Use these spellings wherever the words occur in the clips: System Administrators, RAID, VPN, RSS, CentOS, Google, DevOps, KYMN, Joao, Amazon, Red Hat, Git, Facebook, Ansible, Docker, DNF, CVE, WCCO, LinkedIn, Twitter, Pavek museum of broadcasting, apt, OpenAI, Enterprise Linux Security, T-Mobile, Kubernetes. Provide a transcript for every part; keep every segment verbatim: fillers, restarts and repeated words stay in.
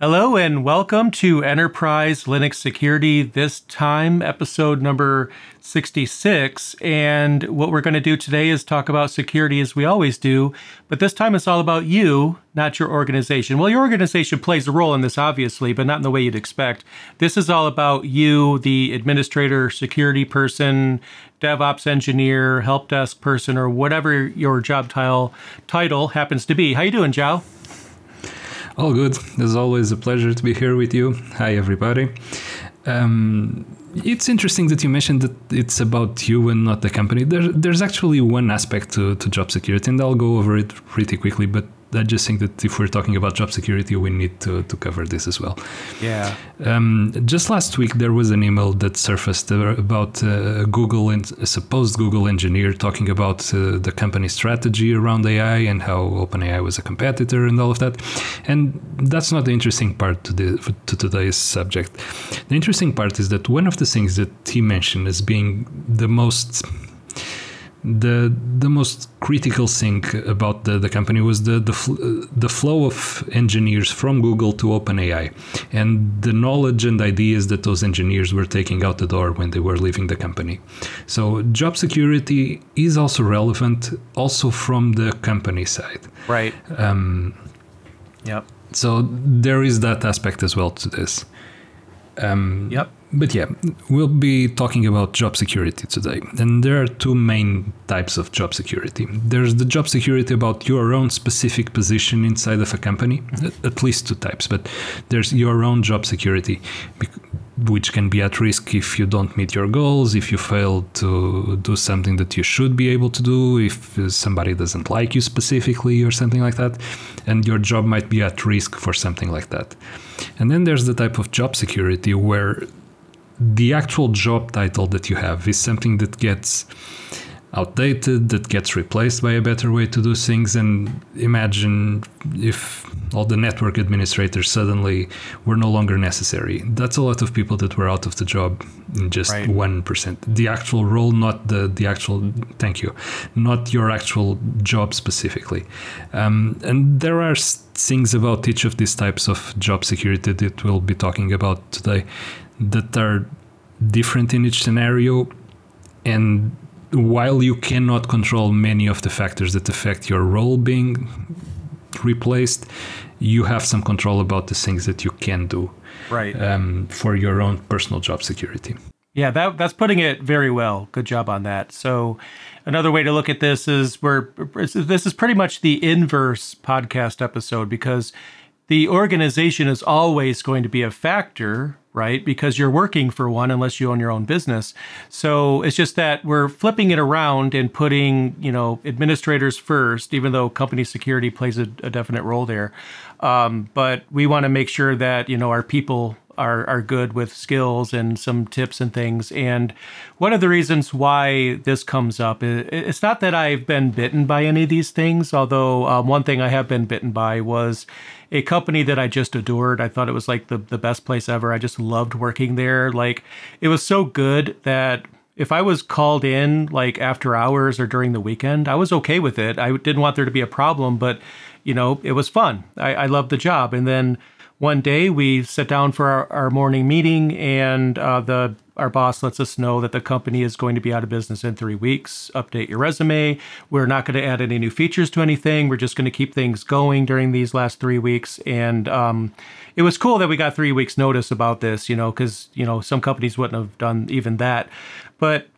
Hello and welcome to Enterprise Linux Security, this time episode number sixty-six. And what we're going to do today is talk about security as we always do, but this time it's all about you, not your organization. Well, your organization plays a role in this, obviously, but not in the way you'd expect. This is all about you, the administrator, security person, DevOps engineer, help desk person, or whatever your job title, title happens to be. How you doing, Joao? All good. As always, a pleasure to be here with you. Hi, everybody. Um, it's interesting that you mentioned that it's about you and not the company. There, there's actually one aspect to, to job security, and I'll go over it pretty quickly, but I just think that if we're talking about job security, we need to, to cover this as well. Yeah. Um, just last week, there was an email that surfaced about uh, Google and a supposed Google engineer talking about uh, the company's strategy around A I and how OpenAI was a competitor and all of that. And that's not the interesting part to, the, to today's subject. The interesting part is that one of the things that he mentioned as being the most... The the most critical thing about the, the company was the the, fl the flow of engineers from Google to OpenAI and the knowledge and ideas that those engineers were taking out the door when they were leaving the company. So job security is also relevant also from the company side. Right. Um, yep. So there is that aspect as well to this. Um, yep. But yeah, we'll be talking about job security today. And there are two main types of job security. There's the job security about your own specific position inside of a company, mm-hmm. at least two types, but there's your own job security, which can be at risk if you don't meet your goals, if you fail to do something that you should be able to do, if somebody doesn't like you specifically or something like that, and your job might be at risk for something like that. And then there's the type of job security where the actual job title that you have is something that gets outdated, that gets replaced by a better way to do things. And imagine if all the network administrators suddenly were no longer necessary. That's a lot of people that were out of the job in just right. one percent. The actual role, not the, the actual, thank you, not your actual job specifically. Um, and there are things about each of these types of job security that we'll be talking about today that are different in each scenario. And while you cannot control many of the factors that affect your role being replaced, you have some control about the things that you can do right. um, for your own personal job security. Yeah, that, that's putting it very well. Good job on that. So another way to look at this is we're, this is pretty much the inverse podcast episode, because the organization is always going to be a factor, right? Because you're working for one unless you own your own business. So it's just that we're flipping it around and putting, you know, administrators first, even though company security plays a, a definite role there. Um, but we want to make sure that, you know, our people are, are good with skills and some tips and things. And one of the reasons why this comes up, is, it's not that I've been bitten by any of these things, although um, one thing I have been bitten by was a company that I just adored. I thought it was like the, the best place ever. I just loved working there. Like, it was so good that if I was called in like after hours or during the weekend, I was okay with it. I didn't want there to be a problem, but you know, it was fun. I, I loved the job. And then one day we sat down for our, our morning meeting, and uh, the our boss lets us know that the company is going to be out of business in three weeks. Update your resume. We're not going to add any new features to anything. We're just going to keep things going during these last three weeks. And um, it was cool that we got three weeks notice about this, you know, because, you know, some companies wouldn't have done even that. But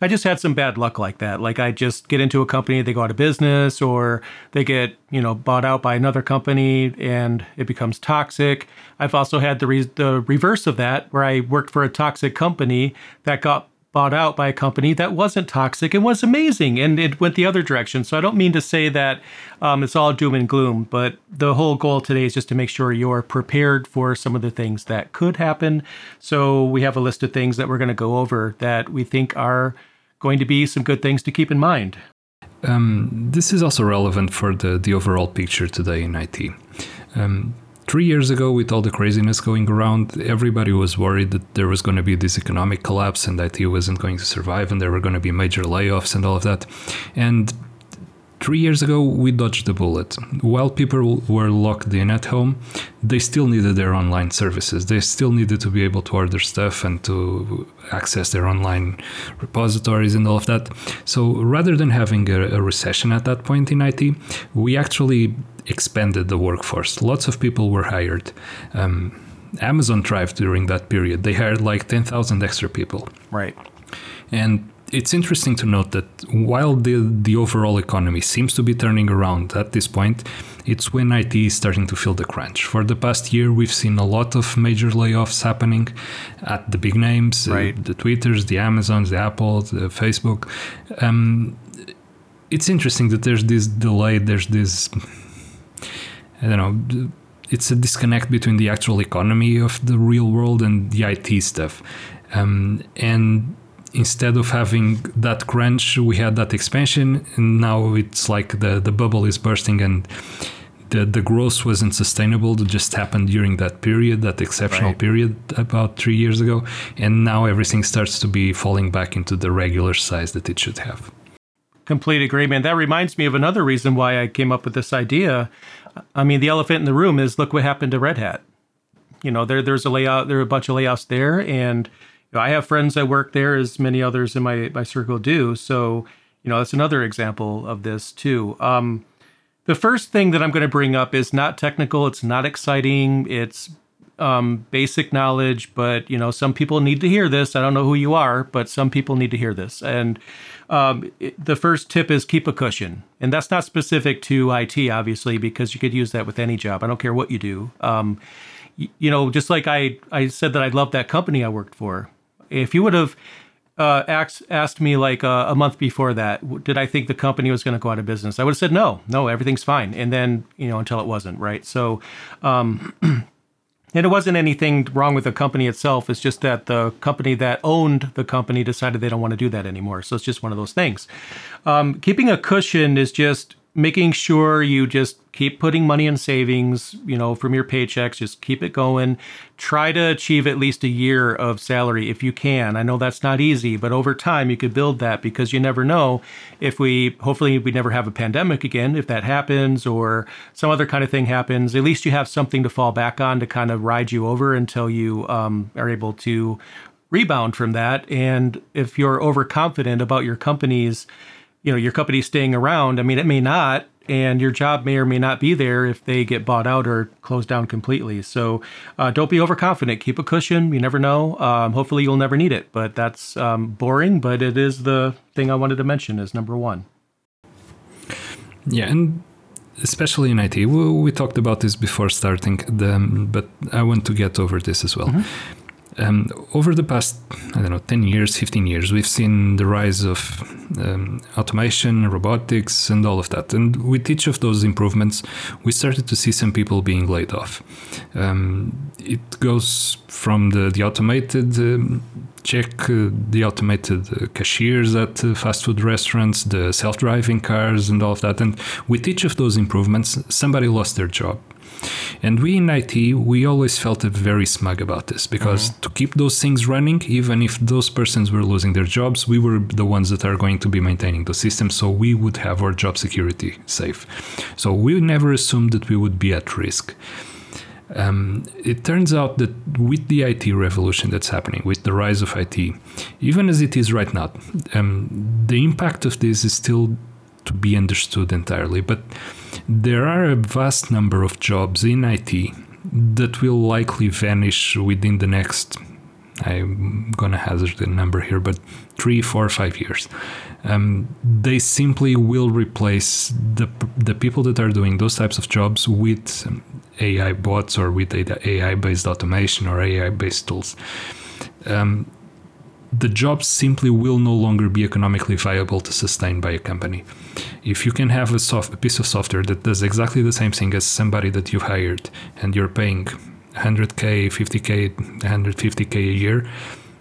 I just had some bad luck like that. Like, I just get into a company, they go out of business, or they get, you know, bought out by another company and it becomes toxic. I've also had the, re the reverse of that, where I worked for a toxic company that got bought out by a company that wasn't toxic and was amazing, and it went the other direction. So I don't mean to say that um, it's all doom and gloom, but the whole goal today is just to make sure you're prepared for some of the things that could happen. So we have a list of things that we're going to go over that we think are going to be some good things to keep in mind. Um, this is also relevant for the, the overall picture today in I T. Um, Three years ago, with all the craziness going around, everybody was worried that there was going to be this economic collapse and I T wasn't going to survive and there were going to be major layoffs and all of that. And Three years ago, we dodged the bullet. While people were locked in at home, they still needed their online services. They still needed to be able to order stuff and to access their online repositories and all of that. So rather than having a, a recession at that point in I T, we actually expanded the workforce. Lots of people were hired. Um, Amazon thrived during that period. They hired like ten thousand extra people. Right. And it's interesting to note that while the, the overall economy seems to be turning around at this point, it's when I T is starting to feel the crunch. For the past year, we've seen a lot of major layoffs happening at the big names, right. uh, the Twitters, the Amazons, the Apple, the Facebook. Um, it's interesting that there's this delay, there's this, I don't know, it's a disconnect between the actual economy of the real world and the I T stuff. Um, and instead of having that crunch, we had that expansion, and now it's like the, the bubble is bursting, and the, the growth wasn't sustainable. It just happened during that period, that exceptional right. period about three years ago, and now everything starts to be falling back into the regular size that it should have. Complete agreement. That reminds me of another reason why I came up with this idea. I mean, the elephant in the room is, look what happened to Red Hat. You know, there there's a layout, there are a bunch of layoffs there, and I have friends that work there, as many others in my, my circle do. So, you know, that's another example of this too. Um, the first thing that I'm going to bring up is not technical. It's not exciting. It's um, basic knowledge, but, you know, some people need to hear this. I don't know who you are, but some people need to hear this. And um, it, the first tip is keep a cushion. And that's not specific to I T, obviously, because you could use that with any job. I don't care what you do. Um, you, you know, just like I, I said that I loved that company I worked for. If you would have uh, asked, asked me like uh, a month before that, did I think the company was going to go out of business? I would have said, no, no, everything's fine. And then, you know, until it wasn't, right? So, um, and it wasn't anything wrong with the company itself. It's just that the company that owned the company decided they don't want to do that anymore. So it's just one of those things. Um, keeping a cushion is just making sure you just keep putting money in savings, you know, from your paychecks, just keep it going. Try to achieve at least a year of salary if you can. I know that's not easy, but over time you could build that, because you never know if we, hopefully we never have a pandemic again, if that happens or some other kind of thing happens, at least you have something to fall back on to kind of ride you over until you um, are able to rebound from that. And if you're overconfident about your company's, you know, your company staying around, I mean, it may not, and your job may or may not be there if they get bought out or closed down completely. So uh, don't be overconfident. Keep a cushion. You never know. Um, hopefully you'll never need it, but that's um, boring. But it is the thing I wanted to mention as number one. Yeah. And especially in I T, we, we talked about this before starting, the, but I want to get over this as well. Mm-hmm. Um, over the past, I don't know, ten years, fifteen years, we've seen the rise of um, automation, robotics, and all of that. And with each of those improvements, we started to see some people being laid off. Um, it goes from the, the automated um, check, uh, the automated uh, cashiers at uh, fast food restaurants, the self-driving cars, and all of that. And with each of those improvements, somebody lost their job. And we in I T, we always felt very smug about this, because mm-hmm. to keep those things running, even if those persons were losing their jobs, we were the ones that are going to be maintaining the system, so we would have our job security safe. So we never assumed that we would be at risk. Um, it turns out that with the I T revolution that's happening, with the rise of I T, even as it is right now, um, the impact of this is still to be understood entirely, but there are a vast number of jobs in I T that will likely vanish within the next, I'm going to hazard a number here, but three, four, five years. Um, they simply will replace the, the people that are doing those types of jobs with A I bots or with A I-based automation or A I-based tools. Um, the jobs simply will no longer be economically viable to sustain by a company. If you can have a, soft, a piece of software that does exactly the same thing as somebody that you hired and you're paying one hundred K, fifty K, one hundred fifty K a year,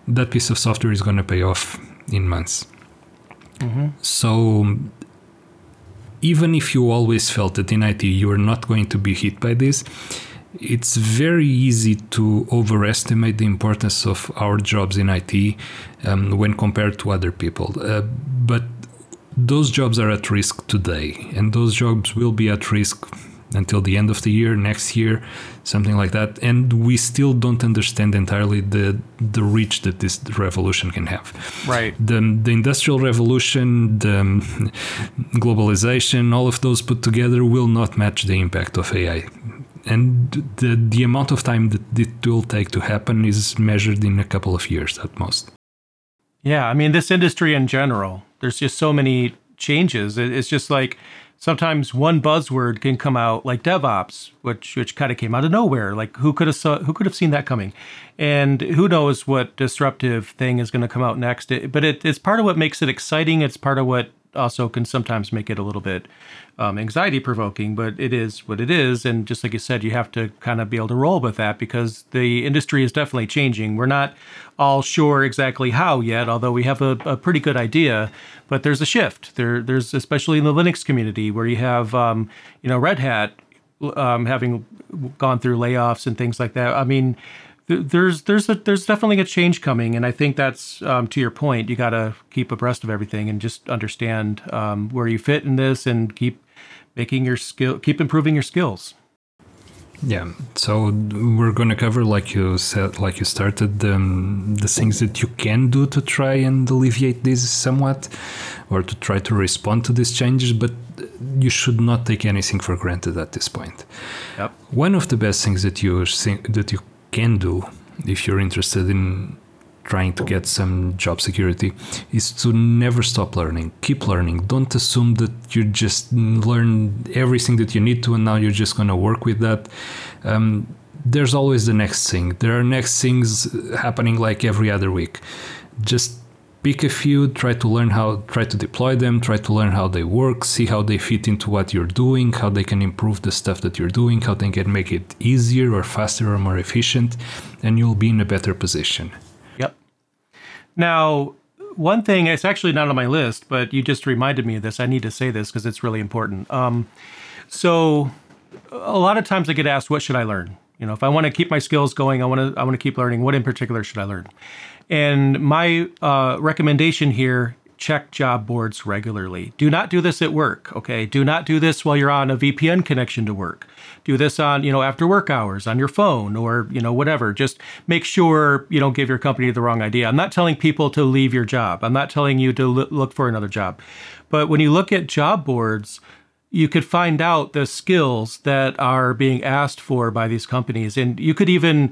that piece of software is going to pay off in months. Mm-hmm. So even if you always felt that in I T you are not going to be hit by this, it's very easy to overestimate the importance of our jobs in I T um, when compared to other people. Uh, but Those jobs are at risk today, and those jobs will be at risk until the end of the year, next year, something like that. And we still don't understand entirely the the reach that this revolution can have. Right. The, the industrial revolution, the globalization, all of those put together will not match the impact of A I. And the, the amount of time that it will take to happen is measured in a couple of years at most. Yeah, I mean, this industry in general, there's just so many changes. It's just like, sometimes one buzzword can come out, like DevOps, which which kind of came out of nowhere. Like who could have saw, who could have seen that coming? And who knows what disruptive thing is going to come out next? It, but it, it's part of what makes it exciting. It's part of what also can sometimes make it a little bit um, anxiety-provoking. But it is what it is. And just like you said, you have to kind of be able to roll with that because the industry is definitely changing. We're not all sure exactly how yet, although we have a, a pretty good idea. But there's a shift. There, there's especially in the Linux community where you have, um, you know, Red Hat um, having gone through layoffs and things like that. I mean, th- there's there's a, there's definitely a change coming, and I think that's um, to your point. You got to keep abreast of everything and just understand um, where you fit in this, and keep making your skill, keep improving your skills. Yeah, so we're going to cover, like you said, like you started, um, the things that you can do to try and alleviate this somewhat, or to try to respond to these changes, but you should not take anything for granted at this point. Yep. One of the best things that you think that you can do if you're interested in trying to get some job security is to never stop learning. Keep learning. Don't assume that you just learn everything that you need to and now you're just going to work with that. Um, there's always the next thing. There are next things happening like every other week. Just pick a few, try to learn how, try to deploy them, try to learn how they work, see how they fit into what you're doing, how they can improve the stuff that you're doing, how they can make it easier or faster or more efficient, and you'll be in a better position. Now, one thing, it's actually not on my list, but you just reminded me of this. I need to say this because it's really important. Um, so a lot of times I get asked, what should I learn? You know, if I want to keep my skills going, I want to I want to keep learning. What in particular should I learn? And my uh, recommendation here, check job boards regularly. Do not do this at work, okay? Do not do this while you're on a V P N connection to work. Do this on, you know, after work hours on your phone or, you know, whatever. Just make sure you don't give your company the wrong idea. I'm not telling people to leave your job. I'm not telling you to l- look for another job. But when you look at job boards, you could find out the skills that are being asked for by these companies. And you could even,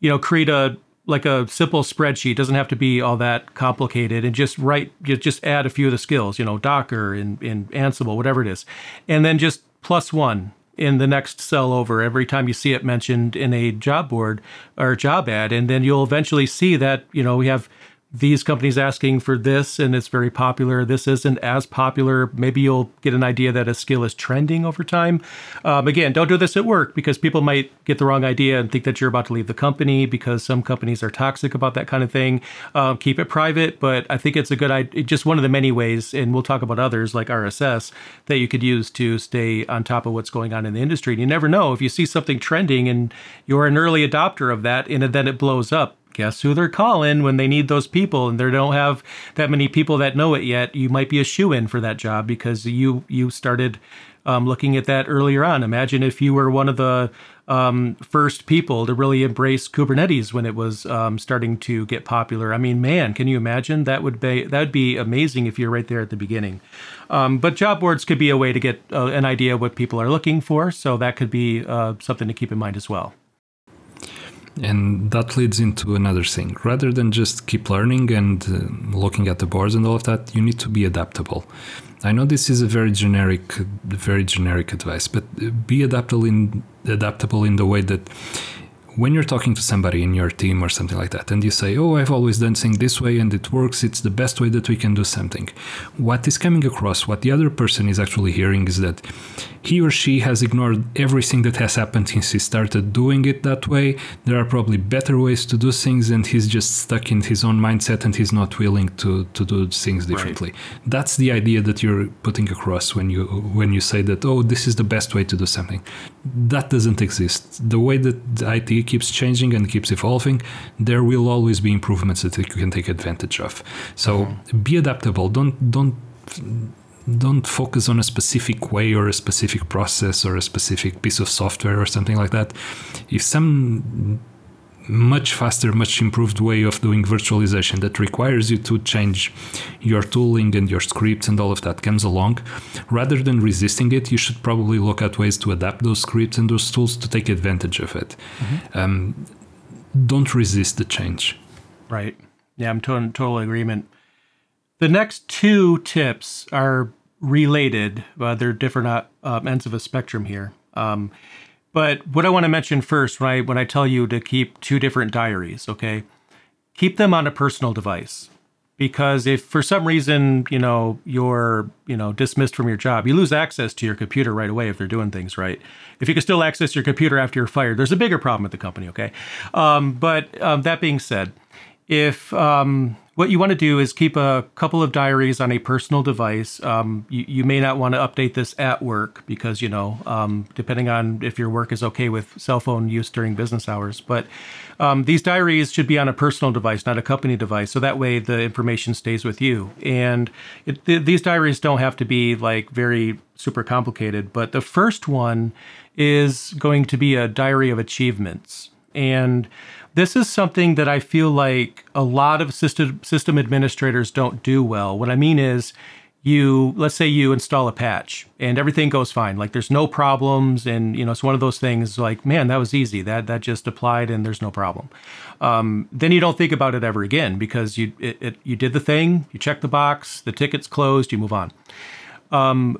you know, create a like a simple spreadsheet. It doesn't have to be all that complicated, and just write, just add a few of the skills, you know, Docker and, and Ansible, whatever it is. And then just plus one in the next cell over every time you see it mentioned in a job board or job ad. And then you'll eventually see that, you know, we have these companies asking for this and it's very popular. This isn't as popular. Maybe you'll get an idea that a skill is trending over time. Um, again, don't do this at work because people might get the wrong idea and think that you're about to leave the company because some companies are toxic about that kind of thing. Um, keep it private, but I think it's a good idea. Just one of the many ways, and we'll talk about others like R S S, that you could use to stay on top of what's going on in the industry. And you never know if you see something trending and you're an early adopter of that and then it blows up. Guess who they're calling when they need those people, and they don't have that many people that know it yet. You might be a shoo-in for that job because you you started um, looking at that earlier on. Imagine if you were one of the um, first people to really embrace Kubernetes when it was um, starting to get popular. I mean, man, can you imagine? That would be that would be amazing if you're right there at the beginning. Um, but job boards could be a way to get uh, an idea of what people are looking for, so that could be uh, something to keep in mind as well. And that leads into another thing. Rather than just keep learning and uh, looking at the boards and all of that, you need to be adaptable. I know this is a very generic, very generic advice, but be adaptable in adaptable in the way that when you're talking to somebody in your team or something like that, and you say, oh, I've always done things this way and it works, it's the best way that we can do something. What is coming across, what the other person is actually hearing is that he or she has ignored everything that has happened since he started doing it that way. There are probably better ways to do things, and he's just stuck in his own mindset and he's not willing to, to do things differently. Right. That's the idea that you're putting across when you when you say that, oh, this is the best way to do something. That doesn't exist. The way that I T keeps changing and keeps evolving, there will always be improvements that you can take advantage of. So mm-hmm. be adaptable. Don't don't don't focus on a specific way or a specific process or a specific piece of software or something like that. If some much faster, much improved way of doing virtualization that requires you to change your tooling and your scripts and all of that comes along, rather than resisting it, you should probably look at ways to adapt those scripts and those tools to take advantage of it. Mm-hmm. Um, don't resist the change. Right. Yeah, I'm in to- total agreement. The next two tips are related. Uh, they're different uh, uh, ends of a spectrum here. Um, But what I want to mention first, right, when I tell you to keep two different diaries, okay, keep them on a personal device, because if for some reason, you know, you're, you know, dismissed from your job, you lose access to your computer right away if they're doing things right. If you can still access your computer after you're fired, there's a bigger problem at the company, okay? Um, but um, that being said, if um, what you want to do is keep a couple of diaries on a personal device. Um, you, you may not want to update this at work because, you know, um, depending on if your work is okay with cell phone use during business hours. But um, these diaries should be on a personal device, not a company device. So that way the information stays with you. And it, th- these diaries don't have to be like very super complicated. But the first one is going to be a diary of achievements. And this is something that I feel like a lot of system system administrators don't do well. What I mean is, you let's say you install a patch and everything goes fine. Like there's no problems, and you know it's one of those things like, man, that was easy. That that just applied and there's no problem. Um, then you don't think about it ever again because you it, it, you did the thing, you checked the box, the ticket's closed, you move on. Um,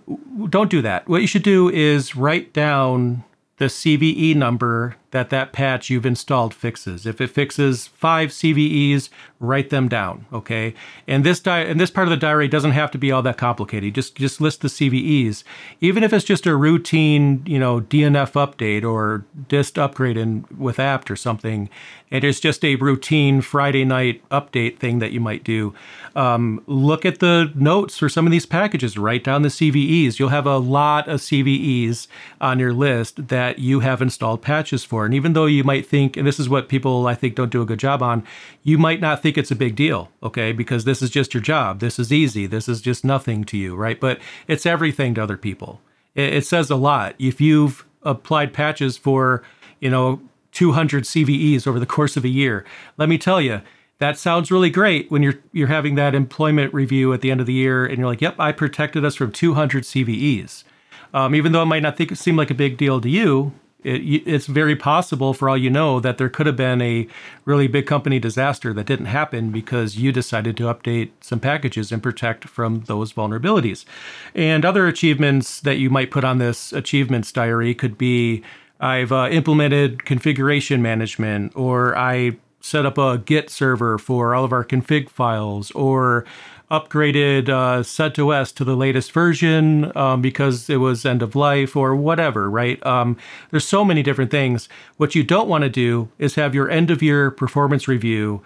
don't do that. What you should do is write down the C V E number that that patch you've installed fixes. If it fixes five C V Es, write them down, okay? And this di- and this part of the diary doesn't have to be all that complicated. Just just list the C V Es. Even if it's just a routine, you know, D N F update or dist upgrade in with apt or something, and it's just a routine Friday night update thing that you might do, um, look at the notes for some of these packages. Write down the C V Es. You'll have a lot of C V Es on your list that you have installed patches for. And even though you might think, and this is what people I think don't do a good job on, you might not think it's a big deal, okay? Because this is just your job. This is easy. This is just nothing to you, right? But it's everything to other people. It, it says a lot. If you've applied patches for, you know, two hundred C V Es over the course of a year, let me tell you, that sounds really great when you're you're having that employment review at the end of the year and you're like, yep, I protected us from two hundred C V Es. Um, even though it might not think, seem like a big deal to you, It, it's very possible, for all you know, that there could have been a really big company disaster that didn't happen because you decided to update some packages and protect from those vulnerabilities. And other achievements that you might put on this achievements diary could be, I've uh, implemented configuration management, or I set up a Git server for all of our config files, or upgraded uh, CentOS to the latest version um, because it was end of life or whatever, right? Um, there's so many different things. What you don't want to do is have your end of year performance review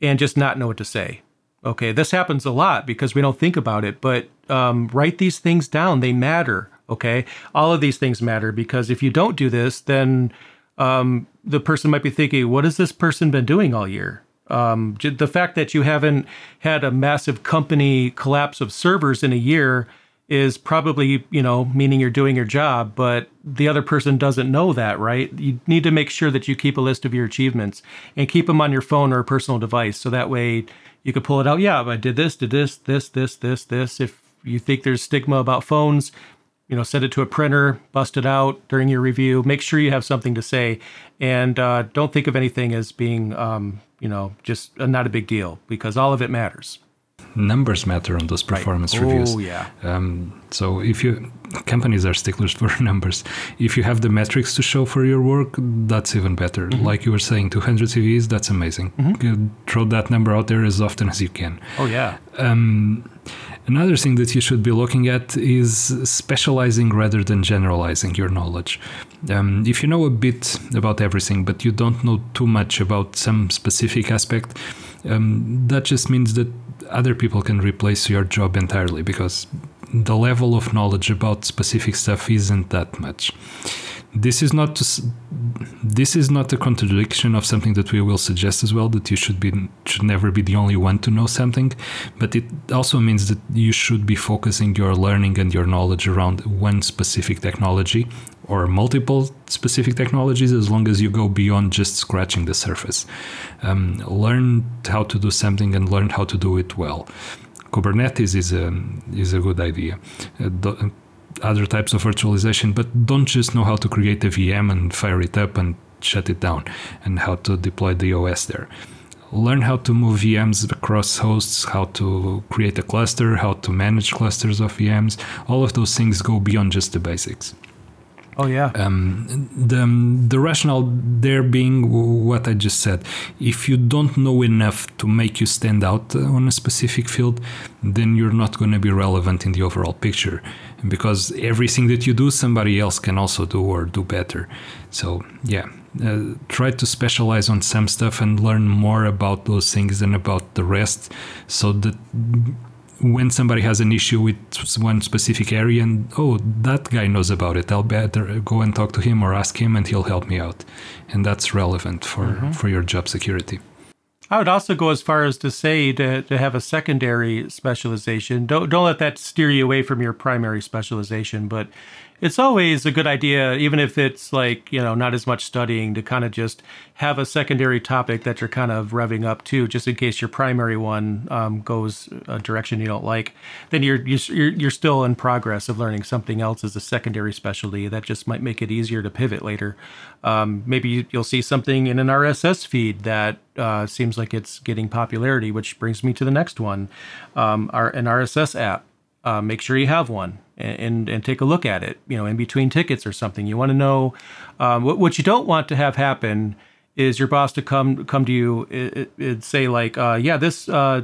and just not know what to say. Okay, this happens a lot because we don't think about it, but um, write these things down. They matter, okay? All of these things matter because if you don't do this, then um, the person might be thinking, what has this person been doing all year? Um, the fact that you haven't had a massive company collapse of servers in a year is probably, you know, meaning you're doing your job, but the other person doesn't know that, right? You need to make sure that you keep a list of your achievements and keep them on your phone or a personal device. So that way you can pull it out. Yeah, I did this, did this, this, this, this, this. If you think there's stigma about phones, you know, send it to a printer, bust it out during your review. Make sure you have something to say, and uh, don't think of anything as being, um, you know, just uh, not a big deal, because all of it matters. Numbers matter on those performance right. oh, reviews. Oh yeah. Um, so if you companies are sticklers for numbers, if you have the metrics to show for your work, that's even better. Mm-hmm. Like you were saying, two hundred C V Es, that's amazing. Mm-hmm. Throw that number out there as often as you can. Oh yeah. Um, another thing that you should be looking at is specializing rather than generalizing your knowledge. Um, if you know a bit about everything, but you don't know too much about some specific aspect, um, that just means that other people can replace your job entirely because the level of knowledge about specific stuff isn't that much. this is not this is not a contradiction of something that we will suggest as well, that you should be should never be the only one to know something, but it also means that you should be focusing your learning and your knowledge around one specific technology or multiple specific technologies, as long as you go beyond just scratching the surface. Um, learn how to do something and learn how to do it well. Kubernetes is a is a good idea. Uh, do, other types of virtualization, but don't just know how to create a V M and fire it up and shut it down and how to deploy the O S there. Learn how to move V Ms across hosts, how to create a cluster, how to manage clusters of V Ms. All of those things go beyond just the basics. Oh, yeah. Um, the, the rationale there being what I just said. If you don't know enough to make you stand out on a specific field, then you're not going to be relevant in the overall picture, because everything that you do, somebody else can also do or do better. So, yeah, uh, try to specialize on some stuff and learn more about those things than about the rest, so that when somebody has an issue with one specific area and, oh, that guy knows about it, I'll better go and talk to him or ask him and he'll help me out. And that's relevant for, mm-hmm. for your job security. I would also go as far as to say to, to have a secondary specialization. Don't, don't let that steer you away from your primary specialization, but it's always a good idea, even if it's like, you know, not as much studying, to kind of just have a secondary topic that you're kind of revving up to, just in case your primary one um, goes a direction you don't like. Then you're, you're you're still in progress of learning something else as a secondary specialty. That just might make it easier to pivot later. Um, maybe you'll see something in an R S S feed that uh, seems like it's getting popularity, which brings me to the next one, um, our, an R S S app. Uh, make sure you have one and, and and take a look at it, you know, in between tickets or something. You want to know um, what, what you don't want to have happen is your boss to come come to you and, and say like, uh, yeah, this uh,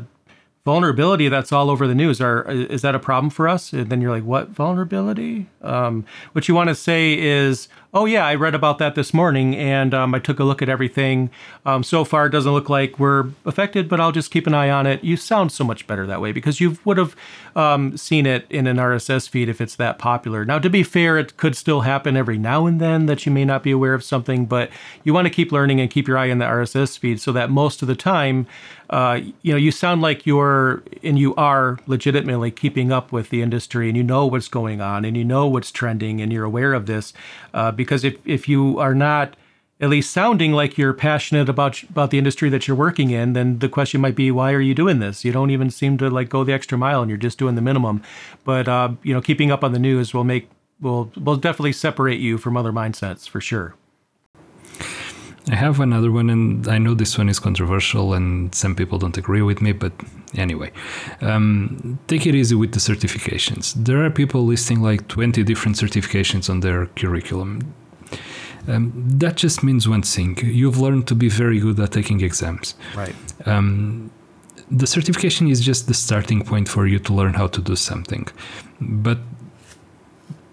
vulnerability that's all over the news, are, is that a problem for us? And then you're like, what vulnerability? Um, what you want to say is, oh, yeah, I read about that this morning and um, I took a look at everything. Um, so far, it doesn't look like we're affected, but I'll just keep an eye on it. You sound so much better that way, because you would have um, seen it in an R S S feed if it's that popular. Now, to be fair, it could still happen every now and then that you may not be aware of something, but you want to keep learning and keep your eye on the R S S feed so that most of the time, Uh, you know, you sound like you're, and you are legitimately keeping up with the industry, and you know what's going on, and you know what's trending, and you're aware of this. Uh, because if, if you are not at least sounding like you're passionate about about the industry that you're working in, then the question might be, why are you doing this? You don't even seem to like go the extra mile, and you're just doing the minimum. But uh, you know, keeping up on the news will make will will definitely separate you from other mindsets for sure. I have another one, and I know this one is controversial and some people don't agree with me, but anyway, um, take it easy with the certifications. There are people listing like twenty different certifications on their curriculum. Um, that just means one thing. You've learned to be very good at taking exams. Right. Um, the certification is just the starting point for you to learn how to do something. But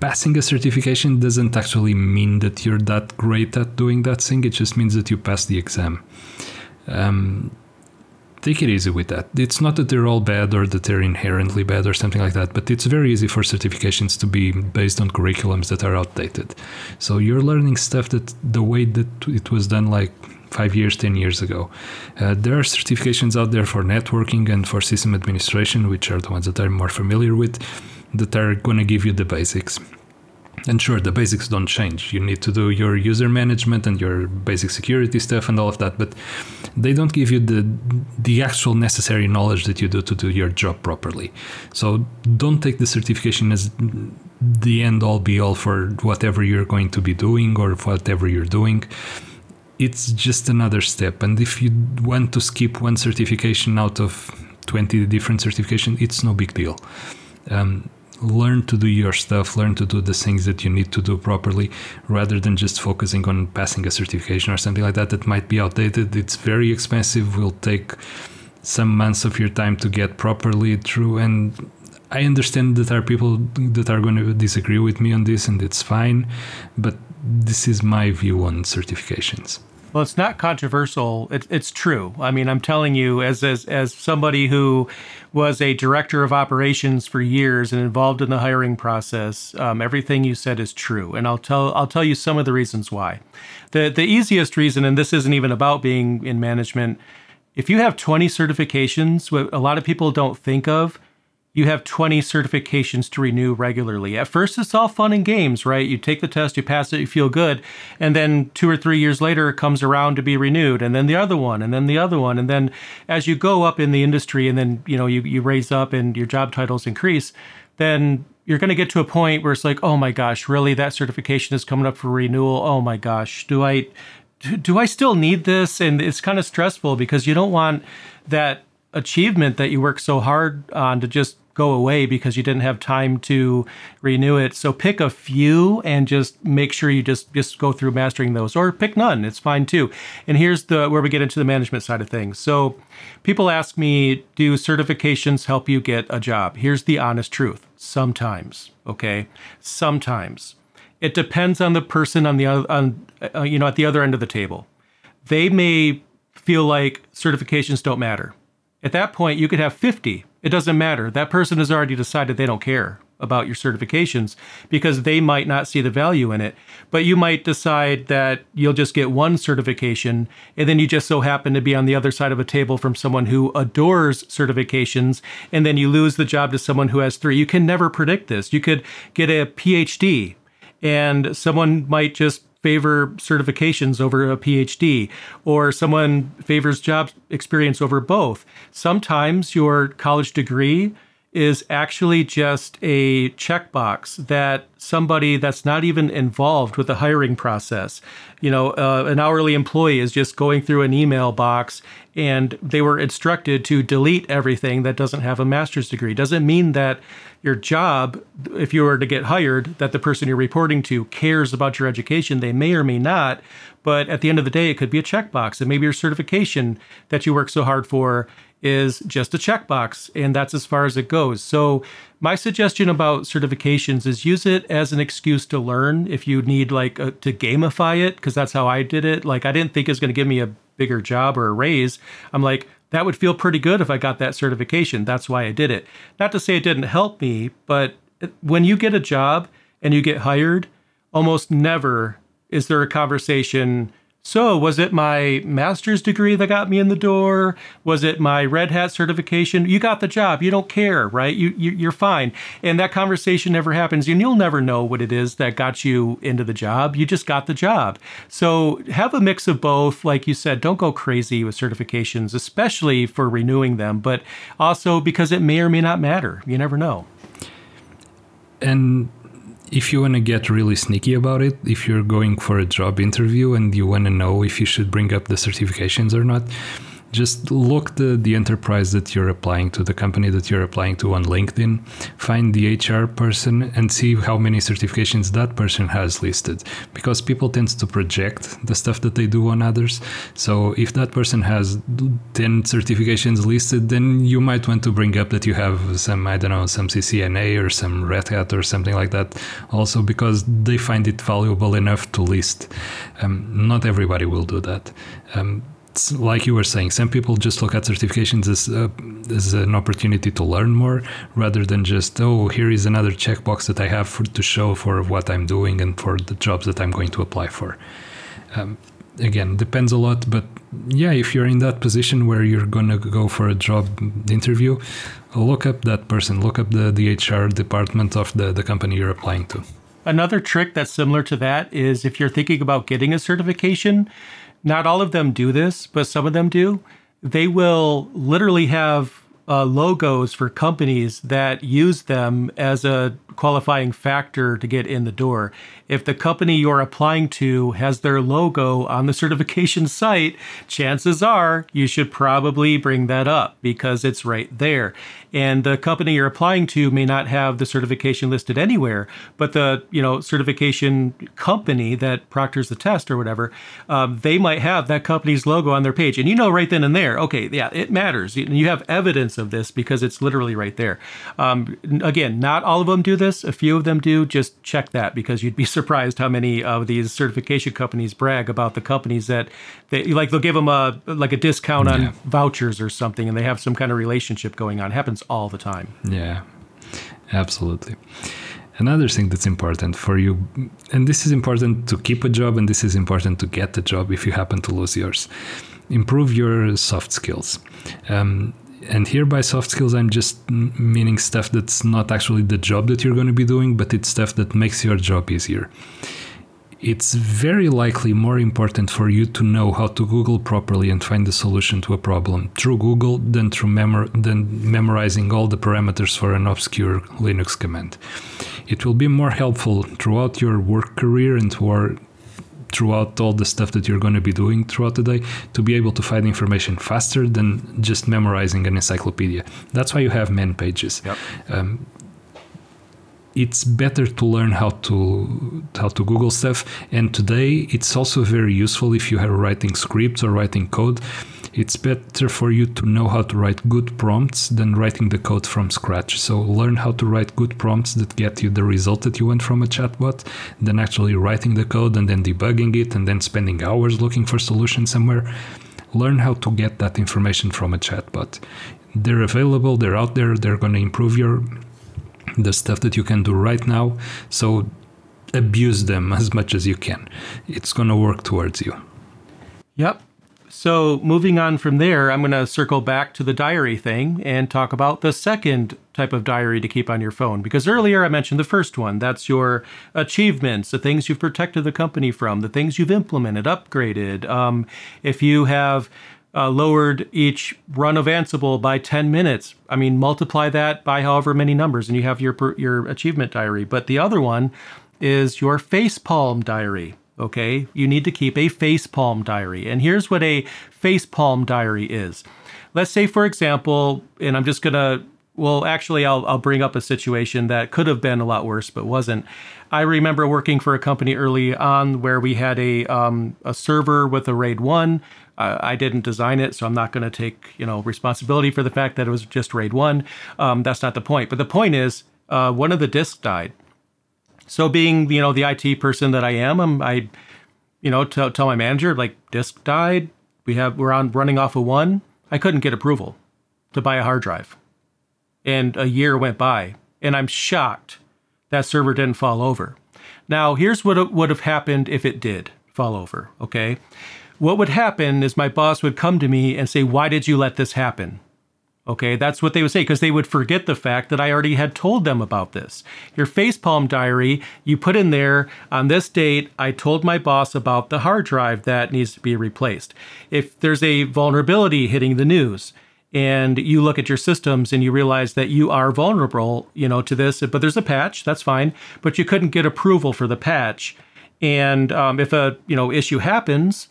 passing a certification doesn't actually mean that you're that great at doing that thing. It just means that you passed the exam. Um, take it easy with that. It's not that they're all bad or that they're inherently bad or something like that, but it's very easy for certifications to be based on curriculums that are outdated. So you're learning stuff that the way that it was done like five years, ten years ago. Uh, there are certifications out there for networking and for system administration, which are the ones that I'm more familiar with, that are going to give you the basics. And sure, the basics don't change. You need to do your user management and your basic security stuff and all of that, but they don't give you the the actual necessary knowledge that you do to do your job properly. So don't take the certification as the end all be all for whatever you're going to be doing or whatever you're doing. It's just another step. And if you want to skip one certification out of twenty different certifications, it's no big deal. Um, learn to do your stuff, learn to do the things that you need to do properly, rather than just focusing on passing a certification or something like that that might be outdated. It's very expensive, will take some months of your time to get properly through. And I understand that there are people that are going to disagree with me on this, and it's fine, but this is my view on certifications. Well, it's not controversial. It, it's true. I mean, I'm telling you, as, as as somebody who was a director of operations for years and involved in the hiring process, um, everything you said is true. And I'll tell I'll tell you some of the reasons why. The the easiest reason, and this isn't even about being in management, if you have twenty certifications, what a lot of people don't think of, you have twenty certifications to renew regularly. At first, it's all fun and games, right? You take the test, you pass it, you feel good. And then two or three years later, it comes around to be renewed. And then the other one, and then the other one. And then as you go up in the industry and then, you know, you, you raise up and your job titles increase, then you're going to get to a point where it's like, oh my gosh, really? That certification is coming up for renewal. Oh my gosh, do I, do, do I still need this? And it's kind of stressful because you don't want that achievement that you worked so hard on to just go away because you didn't have time to renew it. So pick a few and just make sure you just just go through mastering those, or pick none. It's fine too. And here's the where we get into the management side of things. So people ask me, do certifications help you get a job? Here's the honest truth. Sometimes, okay? Sometimes. It depends on the person on the on uh, you know at the other end of the table. They may feel like certifications don't matter. At that point, you could have fifty. It doesn't matter. That person has already decided they don't care about your certifications because they might not see the value in it. But you might decide that you'll just get one certification, and then you just so happen to be on the other side of a table from someone who adores certifications, and then you lose the job to someone who has three. You can never predict this. You could get a PhD, and someone might just favor certifications over a PhD, or someone favors job experience over both. Sometimes your college degree is actually just a checkbox that somebody that's not even involved with the hiring process. You know, uh, an hourly employee is just going through an email box and they were instructed to delete everything that doesn't have a master's degree. Doesn't mean that your job, if you were to get hired, that the person you're reporting to cares about your education. They may or may not, but at the end of the day, it could be a checkbox. And maybe your certification that you work so hard for is just a checkbox, and that's as far as it goes. So my suggestion about certifications is use it as an excuse to learn if you need like a, to gamify it, because that's how I did it. Like I didn't think it was going to give me a bigger job or a raise. I'm like, that would feel pretty good if I got that certification. That's why I did it. Not to say it didn't help me, but when you get a job and you get hired, almost never is there a conversation. So was it my master's degree that got me in the door? Was it my Red Hat certification? You got the job. You don't care, right? You, you, you're fine. And that conversation never happens. And you'll never know what it is that got you into the job. You just got the job. So have a mix of both. Like you said, don't go crazy with certifications, especially for renewing them, but also because it may or may not matter. You never know. And if you want to get really sneaky about it, if you're going for a job interview and you want to know if you should bring up the certifications or not, just look the, the enterprise that you're applying to, the company that you're applying to on LinkedIn, find the H R person and see how many certifications that person has listed, because people tend to project the stuff that they do on others. So if that person has ten certifications listed, then you might want to bring up that you have some, I don't know, some C C N A or some Red Hat or something like that also, because they find it valuable enough to list. Um, not everybody will do that. Um, Like you were saying, some people just look at certifications as, uh, as an opportunity to learn more rather than just, oh, here is another checkbox that I have for, to show for what I'm doing and for the jobs that I'm going to apply for. Um, again, depends a lot. But yeah, if you're in that position where you're going to go for a job interview, look up that person, look up the, the H R department of the, the company you're applying to. Another trick that's similar to that is if you're thinking about getting a certification, not all of them do this, but some of them do. They will literally have uh, logos for companies that use them as a qualifying factor to get in the door. If the company you're applying to has their logo on the certification site, chances are you should probably bring that up because it's right there. And the company you're applying to may not have the certification listed anywhere, but the you know certification company that proctors the test or whatever, um, they might have that company's logo on their page. And you know right then and there, okay, yeah, it matters. And you have evidence of this because it's literally right there. Um, again, not all of them do this. A few of them do. Just check that, because you'd be surprised how many of these certification companies brag about the companies that they like. They'll give them a like a discount on yeah. vouchers or something, and they have some kind of relationship going on. It happens all the time. Yeah, absolutely. Another thing that's important for you, and this is important to keep a job, and this is important to get the job if you happen to lose yours, improve your soft skills. Um, and here by soft skills, I'm just meaning stuff that's not actually the job that you're going to be doing, but it's stuff that makes your job easier. It's very likely more important for you to know how to Google properly and find the solution to a problem through Google than through memor- than memorizing all the parameters for an obscure Linux command. It will be more helpful throughout your work career and toward, throughout all the stuff that you're going to be doing throughout the day to be able to find information faster than just memorizing an encyclopedia. That's why you have man pages. Yep. Um, It's better to learn how to how to Google stuff. And today, it's also very useful if you are writing scripts or writing code. It's better for you to know how to write good prompts than writing the code from scratch. So learn how to write good prompts that get you the result that you want from a chatbot than actually writing the code and then debugging it and then spending hours looking for solutions somewhere. Learn how to get that information from a chatbot. They're available, they're out there, they're going to improve your... the stuff that you can do right now, so abuse them as much as you can. It's going to work towards you. Yep. So moving on from there, I'm going to circle back to the diary thing and talk about the second type of diary to keep on your phone. Because earlier I mentioned the first one. That's your achievements, the things you've protected the company from, the things you've implemented, upgraded. Um, if you have... Uh, lowered each run of Ansible by ten minutes. I mean, multiply that by however many numbers and you have your your achievement diary. But the other one is your facepalm diary, okay? You need to keep a facepalm diary. And here's what a facepalm diary is. Let's say, for example, and I'm just going to, well, actually, I'll, I'll bring up a situation that could have been a lot worse, but wasn't. I remember working for a company early on where we had a um, a server with a RAID one. I didn't design it, so I'm not going to take, you know, responsibility for the fact that it was just RAID one. Um, that's not the point. But the point is, uh, one of the disks died. So being, you know, the I T person that I am, I'm, I, you know, tell, tell my manager, like, disk died. We have, we're on running off of one. I couldn't get approval to buy a hard drive. And a year went by, and I'm shocked that server didn't fall over. Now, here's what would have happened if it did fall over, okay? What would happen is my boss would come to me and say, why did you let this happen? Okay, that's what they would say, because they would forget the fact that I already had told them about this. Your facepalm diary, you put in there, on this date, I told my boss about the hard drive that needs to be replaced. If there's a vulnerability hitting the news, and you look at your systems and you realize that you are vulnerable, you know, to this, but there's a patch, that's fine, but you couldn't get approval for the patch. And um, if a, you know, issue happens,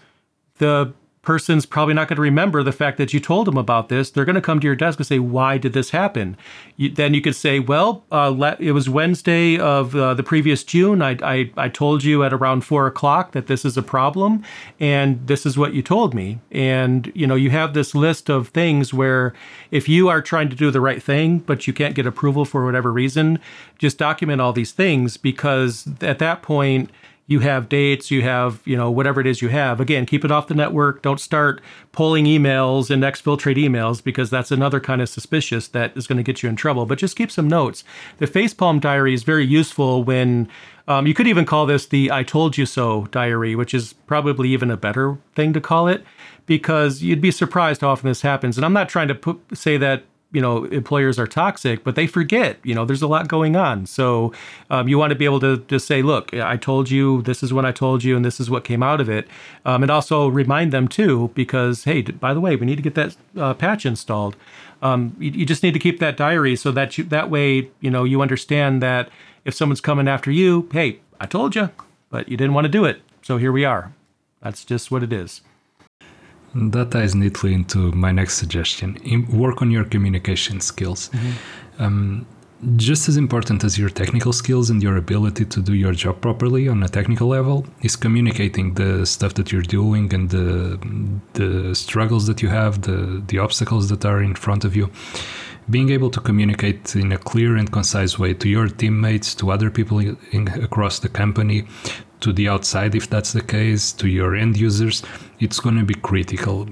the person's probably not going to remember the fact that you told them about this. They're going to come to your desk and say, why did this happen? You, then you could say, well, uh, let, it was Wednesday of uh, the previous June. I, I, I told you at around four o'clock that this is a problem, and this is what you told me. And, you know, you have this list of things where if you are trying to do the right thing, but you can't get approval for whatever reason, just document all these things, because at that point, you have dates, you have, you know, whatever it is you have. Again, keep it off the network. Don't start pulling emails and exfiltrate emails, because that's another kind of suspicious that is going to get you in trouble. But just keep some notes. The facepalm diary is very useful when, um, you could even call this the I told you so diary, which is probably even a better thing to call it, because you'd be surprised how often this happens. And I'm not trying to put, say that, you know, employers are toxic, but they forget, you know, there's a lot going on. So um, you want to be able to just say, look, I told you, this is what I told you, and this is what came out of it. Um, and also remind them too, because, hey, by the way, we need to get that uh, patch installed. Um, you, you just need to keep that diary so that you, that way, you know, you understand that if someone's coming after you, hey, I told you, but you didn't want to do it. So here we are. That's just what it is. That ties neatly into my next suggestion. Work on your communication skills. Mm-hmm. Um, Just as important as your technical skills and your ability to do your job properly on a technical level is communicating the stuff that you're doing and the, the struggles that you have, the, the obstacles that are in front of you. Being able to communicate in a clear and concise way to your teammates, to other people in, across the company, to the outside, if that's the case, to your end users, it's going to be critical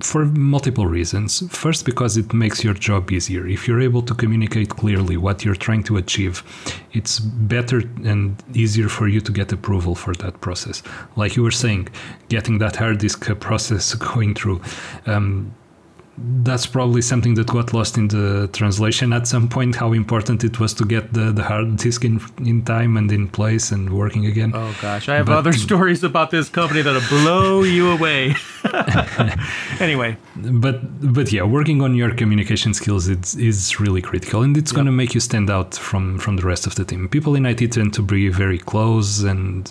for multiple reasons. First, because it makes your job easier. If you're able to communicate clearly what you're trying to achieve, it's better and easier for you to get approval for that process. Like you were saying, getting that hard disk process going through. Um, that's probably something that got lost in the translation at some point, how important it was to get the, the hard disk in, in time and in place and working again. Oh gosh, I have but, other stories about this company that'll blow you away. Anyway. But but yeah, working on your communication skills is, is really critical, and it's yep. going to make you stand out from, from the rest of the team. People in I T tend to be very close and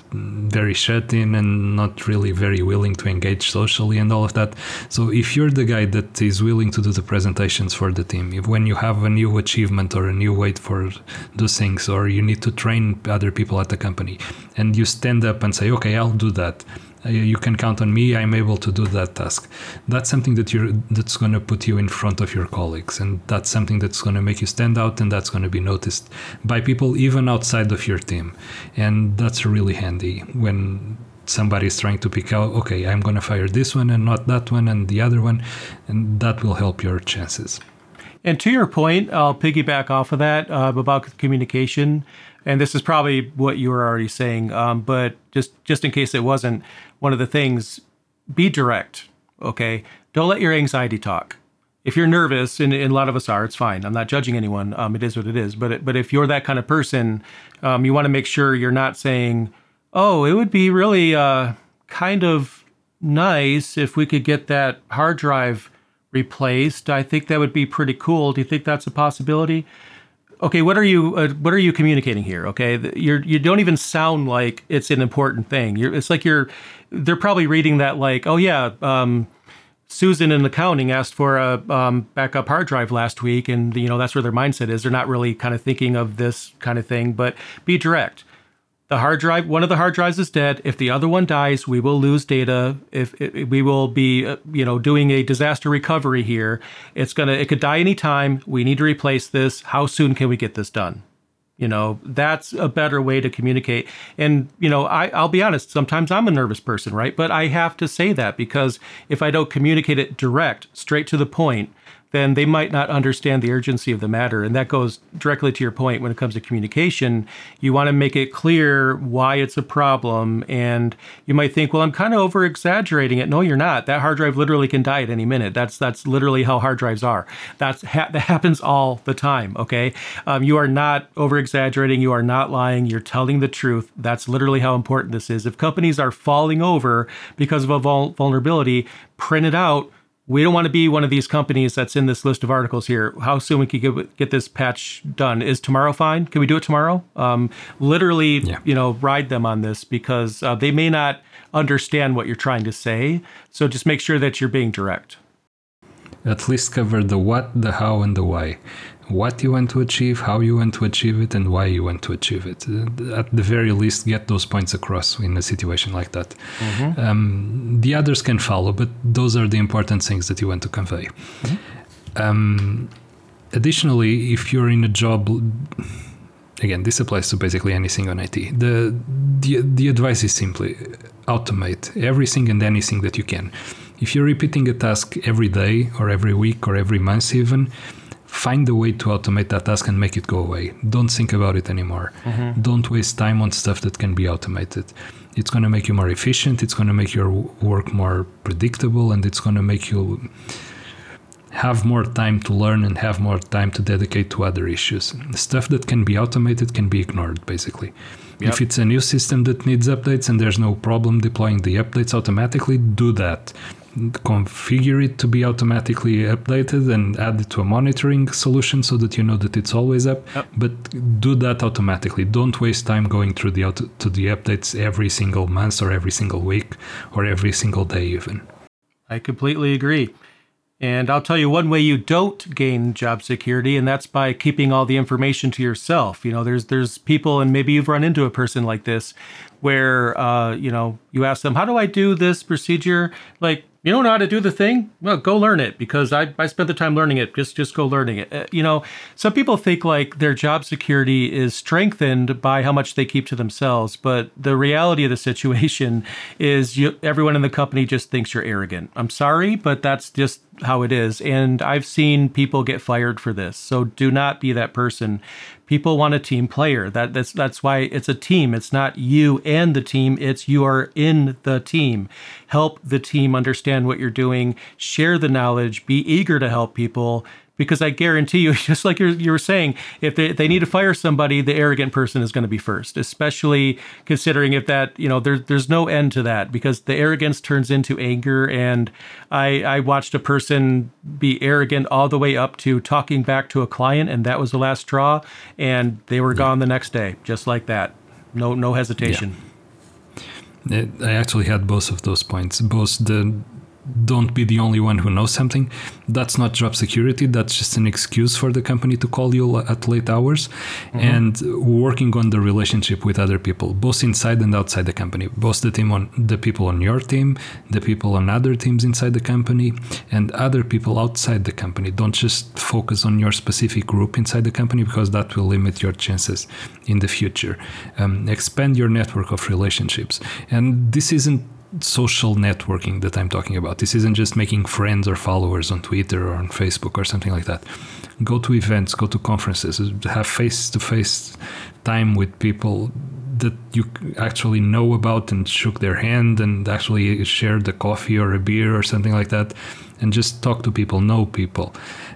very shut in and not really very willing to engage socially and all of that. So if you're the guy that is willing to do the presentations for the team, if when you have a new achievement or a new way for those things, or you need to train other people at the company, and you stand up and say, okay, I'll do that, you can count on me, I'm able to do that task, that's something that you're that's going to put you in front of your colleagues, and that's something that's going to make you stand out, and that's going to be noticed by people even outside of your team. And that's really handy when somebody's trying to pick out, okay, I'm going to fire this one and not that one and the other one, and that will help your chances. And to your point, I'll piggyback off of that uh, about communication. And this is probably what you were already saying, um, but just, just in case it wasn't, one of the things, be direct, okay? Don't let your anxiety talk. If you're nervous, and, and a lot of us are, it's fine. I'm not judging anyone. Um, it is what it is. But, it, but if you're that kind of person, um, you want to make sure you're not saying, oh, it would be really uh, kind of nice if we could get that hard drive replaced. I think that would be pretty cool. Do you think that's a possibility? Okay, what are you uh, what are you communicating here? Okay, you're, you don't even sound like it's an important thing. You're, it's like you're they're probably reading that like, oh yeah, um, Susan in accounting asked for a um, backup hard drive last week, and you know that's where their mindset is. They're not really kind of thinking of this kind of thing. But be direct. The hard drive, one of the hard drives is dead. If the other one dies, we will lose data. If, if we will be, uh, you know, doing a disaster recovery here, it's gonna, it could die any time. We need to replace this. How soon can we get this done? You know, that's a better way to communicate. And you know, I, I'll be honest. Sometimes I'm a nervous person, right? But I have to say that because if I don't communicate it direct, straight to the point, then they might not understand the urgency of the matter. And that goes directly to your point when it comes to communication. You want to make it clear why it's a problem. And you might think, well, I'm kind of over-exaggerating it. No, you're not. That hard drive literally can die at any minute. That's that's literally how hard drives are. That's ha- that happens all the time, okay? Um, you are not over-exaggerating. You are not lying. You're telling the truth. That's literally how important this is. If companies are falling over because of a vul- vulnerability, print it out. We don't want to be one of these companies that's in this list of articles here. How soon we can get, get this patch done? Is tomorrow fine? Can we do it tomorrow? Um, literally, yeah. you know, ride them on this because uh, they may not understand what you're trying to say. So just make sure that you're being direct. At least cover the what, the how, and the why. What you want to achieve, how you want to achieve it, and why you want to achieve it. At the very least, get those points across in a situation like that. Mm-hmm. Um, the others can follow, but those are the important things that you want to convey. Mm-hmm. Um, additionally, if you're in a job... Again, this applies to basically anything on I T. The, the, the advice is simply automate everything and anything that you can. If you're repeating a task every day or every week or every month even... Find a way to automate that task and make it go away. Don't think about it anymore. Mm-hmm. Don't waste time on stuff that can be automated. It's going to make you more efficient. It's going to make your work more predictable, and it's going to make you have more time to learn and have more time to dedicate to other issues. Stuff that can be automated can be ignored, basically. Yep. If it's a new system that needs updates and there's no problem deploying the updates automatically, do that. Configure it to be automatically updated and add it to a monitoring solution so that you know that it's always up. Yep. But do that automatically. Don't waste time going through the auto- to the updates every single month or every single week or every single day even. I completely agree. And I'll tell you one way you don't gain job security, and that's by keeping all the information to yourself. You know, there's there's people, and maybe you've run into a person like this, where, uh, you know, you ask them, how do I do this procedure? Like, you don't know how to do the thing? Well, go learn it, because I, I spent the time learning it. Just, just go learning it. Uh, you know, some people think like their job security is strengthened by how much they keep to themselves. But the reality of the situation is you, everyone in the company just thinks you're arrogant. I'm sorry, but that's just how it is. And I've seen people get fired for this. So do not be that person. People want a team player. That, that's that's why it's a team. It's not you and the team. It's you are in the team. Help the team understand what you're doing. Share the knowledge. Be eager to help people. Because I guarantee you, just like you're, you were saying, if they, if they need to fire somebody, the arrogant person is going to be first, especially considering if that, you know, there, there's no end to that, because the arrogance turns into anger. And I, I watched a person be arrogant all the way up to talking back to a client, and that was the last straw, and they were yeah. gone the next day, just like that. No, no hesitation. Yeah. I actually had both of those points, both the don't be the only one who knows something. That's not job security. That's just an excuse for the company to call you at late hours. Mm-hmm. And working on the relationship with other people, both inside and outside the company, both the team on the people on your team, the people on other teams inside the company, and other people outside the company. Don't just focus on your specific group inside the company, because that will limit your chances in the future. Um, expand your network of relationships. And this isn't social networking that I'm talking about. This isn't just making friends or followers on Twitter or on Facebook or something like that. Go to events, go to conferences, have face-to-face time with people that you actually know about and shook their hand and actually shared a coffee or a beer or something like that, and just talk to people, know people,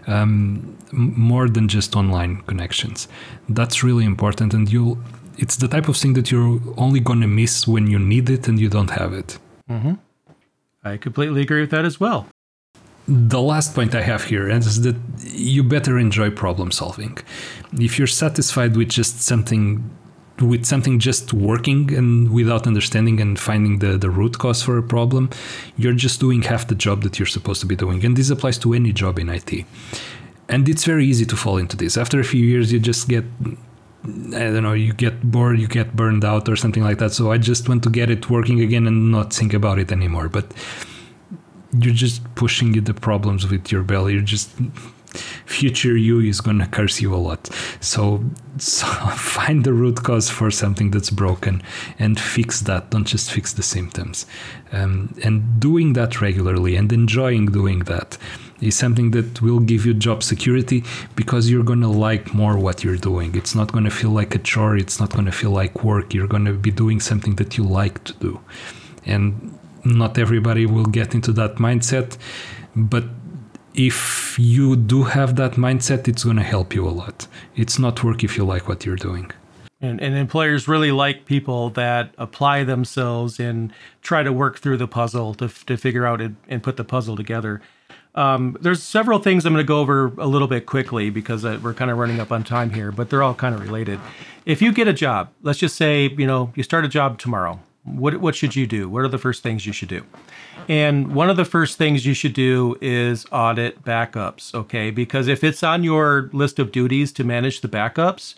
um, more than just online connections. That's really important, and you'll it's the type of thing that you're only going to miss when you need it and you don't have it. Mm-hmm. I completely agree with that as well. The last point I have here is that you better enjoy problem solving. If you're satisfied with just something, with something just working and without understanding and finding the, the root cause for a problem, you're just doing half the job that you're supposed to be doing. And this applies to any job in I T. And it's very easy to fall into this. After a few years, you just get... I don't know, you get bored, you get burned out or something like that. So I just want to get it working again and not think about it anymore. But you're just pushing the problems with your belly. You're just, future you is going to curse you a lot. So, so find the root cause for something that's broken and fix that. Don't just fix the symptoms. Um, and doing that regularly and enjoying doing that is something that will give you job security, because you're going to like more what you're doing. It's not going to feel like a chore. It's not going to feel like work. You're going to be doing something that you like to do. And not everybody will get into that mindset. But if you do have that mindset, it's going to help you a lot. It's not work if you like what you're doing. And, and employers really like people that apply themselves and try to work through the puzzle to, to figure out and, and put the puzzle together. Um, there's several things I'm going to go over a little bit quickly, because uh, we're kind of running up on time here, but they're all kind of related. If you get a job, let's just say, you know, you start a job tomorrow. What, what should you do? What are the first things you should do? And one of the first things you should do is audit backups, okay? Because if it's on your list of duties to manage the backups,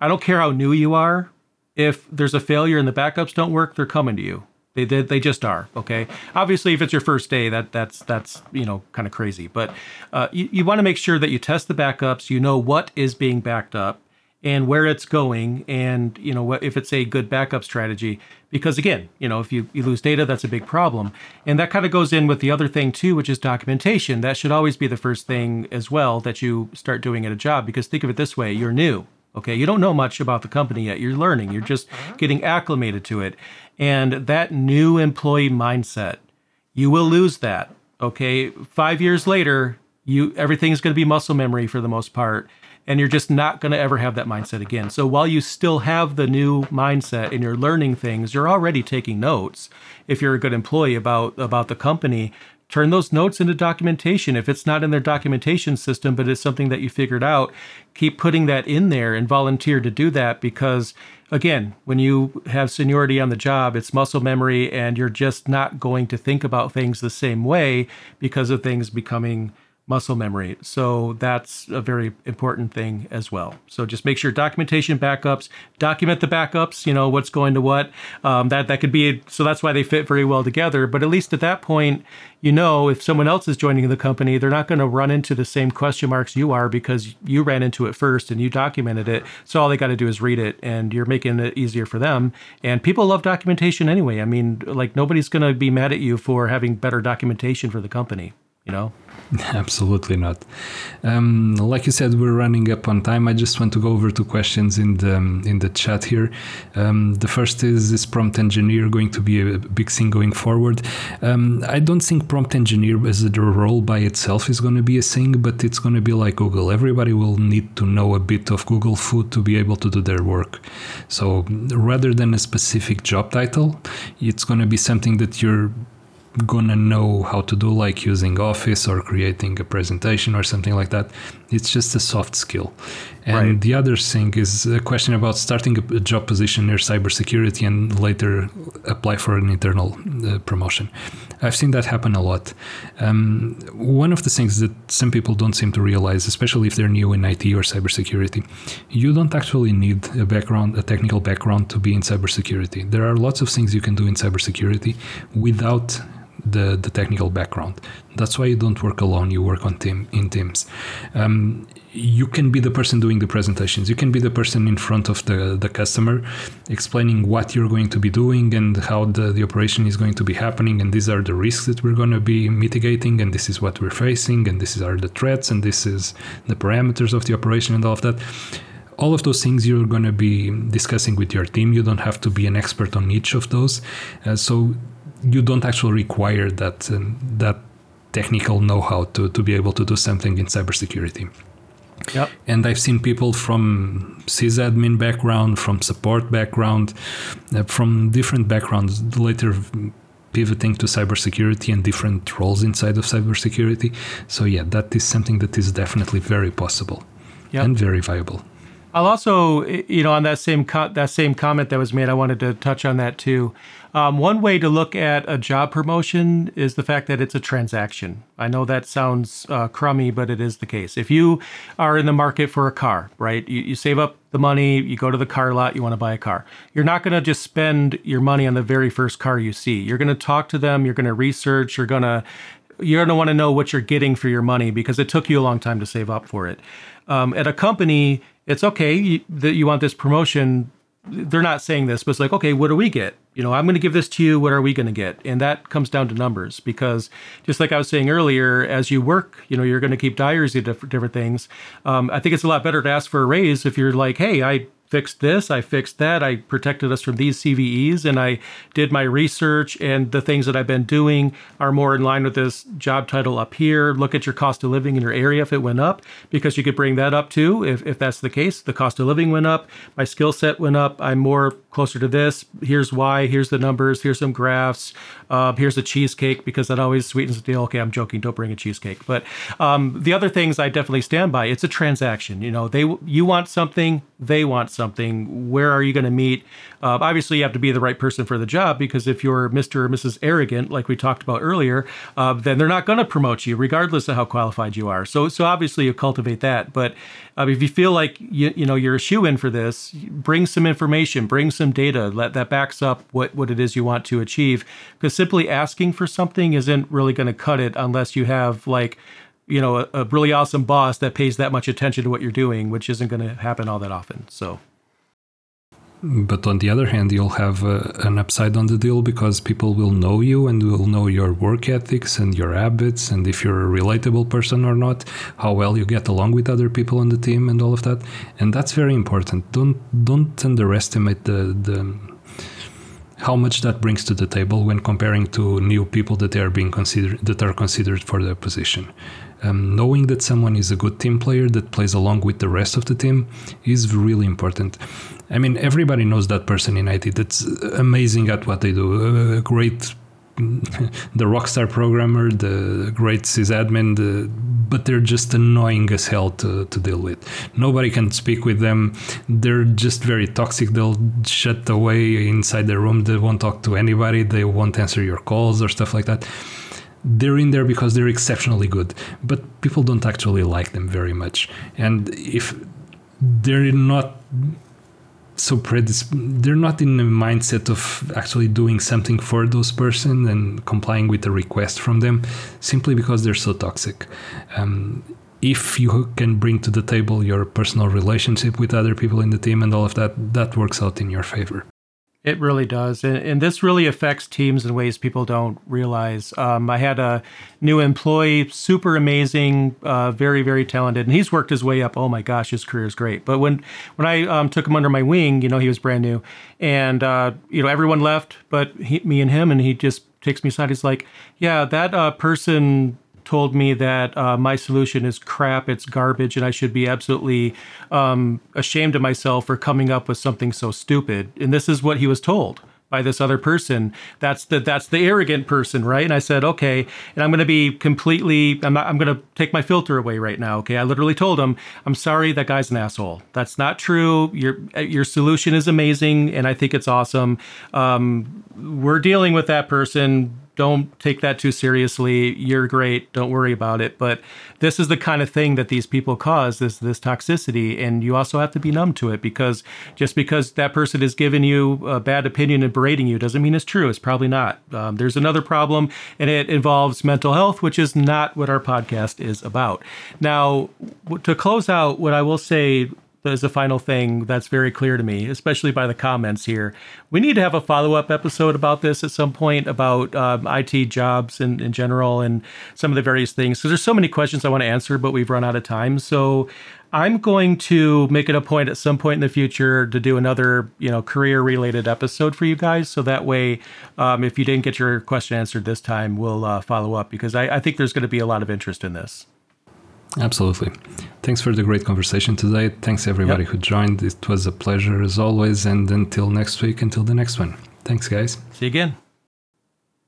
I don't care how new you are, if there's a failure and the backups don't work, they're coming to you. They, they, they just are, okay? Obviously, if it's your first day, that that's, that's you know, kind of crazy. But uh, you, you want to make sure that you test the backups, you know what is being backed up and where it's going, and you know what if it's a good backup strategy. Because again, you know, if you, you lose data, that's a big problem. And that kind of goes in with the other thing too, which is documentation. That should always be the first thing as well that you start doing at a job, because think of it this way, you're new. Okay, you don't know much about the company yet. You're learning. You're just getting acclimated to it. And that new employee mindset, you will lose that. Okay, five years later, you everything's going to be muscle memory for the most part. and you're just not going to ever have that mindset again. So while you still have the new mindset and you're learning things, you're already taking notes. If you're a good employee about, about the company, turn those notes into documentation. If it's not in their documentation system, but it's something that you figured out, keep putting that in there and volunteer to do that. Because again, when you have seniority on the job, it's muscle memory, and you're just not going to think about things the same way because of things becoming muscle memory. So that's a very important thing as well. So just make sure documentation, backups, document the backups, you know, what's going to what, um, that, that could be it. So that's why they fit very well together. But at least at that point, you know, if someone else is joining the company, they're not going to run into the same question marks you are because you ran into it first and you documented it. So all they got to do is read it, and you're making it easier for them. And people love documentation anyway. I mean, like, nobody's going to be mad at you for having better documentation for the company, you know? Absolutely not. Um, like you said, we're running up on time. I just want to go over two questions in the in the chat here. Um, the first is, is prompt engineer going to be a big thing going forward? Um, I don't think prompt engineer as a role by itself is going to be a thing, but it's going to be like Google. Everybody will need to know a bit of Google food to be able to do their work. So rather than a specific job title, it's going to be something that you're gonna know how to do, like using Office or creating a presentation or something like that. It's just a soft skill. And right. The other thing is a question about starting a job position near cybersecurity and later apply for an internal uh, promotion. I've seen that happen a lot. Um, one of the things that some people don't seem to realize, especially if they're new in I T or cybersecurity, you don't actually need a background, a technical background, to be in cybersecurity. There are lots of things you can do in cybersecurity without The, the technical background. That's why you don't work alone, you work on team in teams. Um, you can be the person doing the presentations, you can be the person in front of the, the customer explaining what you're going to be doing and how the, the operation is going to be happening, and these are the risks that we're going to be mitigating, and this is what we're facing, and these are the threats, and this is the parameters of the operation, and all of that. All of those things you're going to be discussing with your team. You don't have to be an expert on each of those. Uh, so you don't actually require that um, that technical know-how to, to be able to do something in cybersecurity. Yep. And I've seen people from sysadmin background, from support background, uh, from different backgrounds later pivoting to cybersecurity and different roles inside of cybersecurity. So yeah, that is something that is definitely very possible. Yep. And very viable. I'll also, you know, on that same co- that same comment that was made, I wanted to touch on that too. Um, one way to look at a job promotion is the fact that it's a transaction. I know that sounds uh, crummy, but it is the case. If you are in the market for a car, right, you, you save up the money, you go to the car lot, you want to buy a car. You're not going to just spend your money on the very first car you see. You're going to talk to them. You're going to research. You're going to you're going to want to know what you're getting for your money, because it took you a long time to save up for it. Um, at a company, it's okay that you want this promotion. They're not saying this, but it's like, okay, what do we get? You know, I'm going to give this to you. What are we going to get? And that comes down to numbers, because just like I was saying earlier, as you work, you know, you're going to keep diaries of different, different things. Um, I think it's a lot better to ask for a raise if you're like, hey, I fixed this, I fixed that, I protected us from these C V Es, and I did my research, and the things that I've been doing are more in line with this job title up here. Look at your cost of living in your area if it went up, because you could bring that up too. If, if that's the case, the cost of living went up, my skill set went up, I'm more closer to this, here's why, here's the numbers, here's some graphs, uh, here's a cheesecake, because that always sweetens the deal. Okay, I'm joking, don't bring a cheesecake. But um, the other things I definitely stand by, it's a transaction. You know, they you want something, they want something. something, where are you going to meet? Uh, obviously, you have to be the right person for the job, because if you're Mister or Missus Arrogant, like we talked about earlier, uh, then they're not going to promote you, regardless of how qualified you are. So, so obviously, you cultivate that. But uh, if you feel like you, you know you're a shoe-in for this, bring some information, bring some data that that backs up what what it is you want to achieve. Because simply asking for something isn't really going to cut it, unless you have like, you know, a, a really awesome boss that pays that much attention to what you're doing, which isn't going to happen all that often. So. But on the other hand, you'll have uh, an upside on the deal, because people will know you and will know your work ethics and your habits, and if you're a relatable person or not, how well you get along with other people on the team and all of that. And that's very important. Don't don't underestimate the the how much that brings to the table when comparing to new people that they are being considered that are considered for their position. Um, knowing that someone is a good team player that plays along with the rest of the team is really important. I mean, everybody knows that person in I T that's amazing at what they do, uh, great, the rockstar programmer, the great sysadmin, the, but they're just annoying as hell to, to deal with. Nobody can speak with them. They're just very toxic. They'll shut away inside their room. They won't talk to anybody. They won't answer your calls or stuff like that. They're in there because they're exceptionally good, but people don't actually like them very much. And if they're not so predisp- they're not in the mindset of actually doing something for those person and complying with a request from them, simply because they're so toxic. Um, if you can bring to the table your personal relationship with other people in the team and all of that, that works out in your favor. It really does. And, and this really affects teams in ways people don't realize. Um, I had a new employee, super amazing, uh, very, very talented, and he's worked his way up. Oh my gosh, his career is great. But when, when I um, took him under my wing, you know, he was brand new. And, uh, you know, everyone left, but he, me and him, and he just takes me aside. He's like, yeah, that uh, person told me that uh, my solution is crap, it's garbage, and I should be absolutely um, ashamed of myself for coming up with something so stupid. And this is what he was told by this other person. That's the that's the arrogant person, right? And I said, okay, and I'm going to be completely, I'm, not, I'm going to take my filter away right now, okay? I literally told him, I'm sorry, that guy's an asshole. That's not true. Your your solution is amazing, and I think it's awesome. Um, we're dealing with that person. Don't take that too seriously. You're great. Don't worry about it. But this is the kind of thing that these people cause, this this toxicity. And you also have to be numb to it, because just because that person is giving you a bad opinion and berating you doesn't mean it's true. It's probably not. Um, there's another problem, and it involves mental health, which is not what our podcast is about. Now, to close out, what I will say is the final thing that's very clear to me, especially by the comments here. We need to have a follow-up episode about this at some point, about um, I T jobs in, in general and some of the various things. So there's so many questions I want to answer, but we've run out of time. So I'm going to make it a point at some point in the future to do another, you know, career-related episode for you guys. So that way, um, if you didn't get your question answered this time, we'll uh, follow up, because I, I think there's going to be a lot of interest in this. Absolutely. Thanks for the great conversation today. Thanks everybody yep. who joined. It was a pleasure as always. And until next week, until the next one. Thanks, guys. See you again.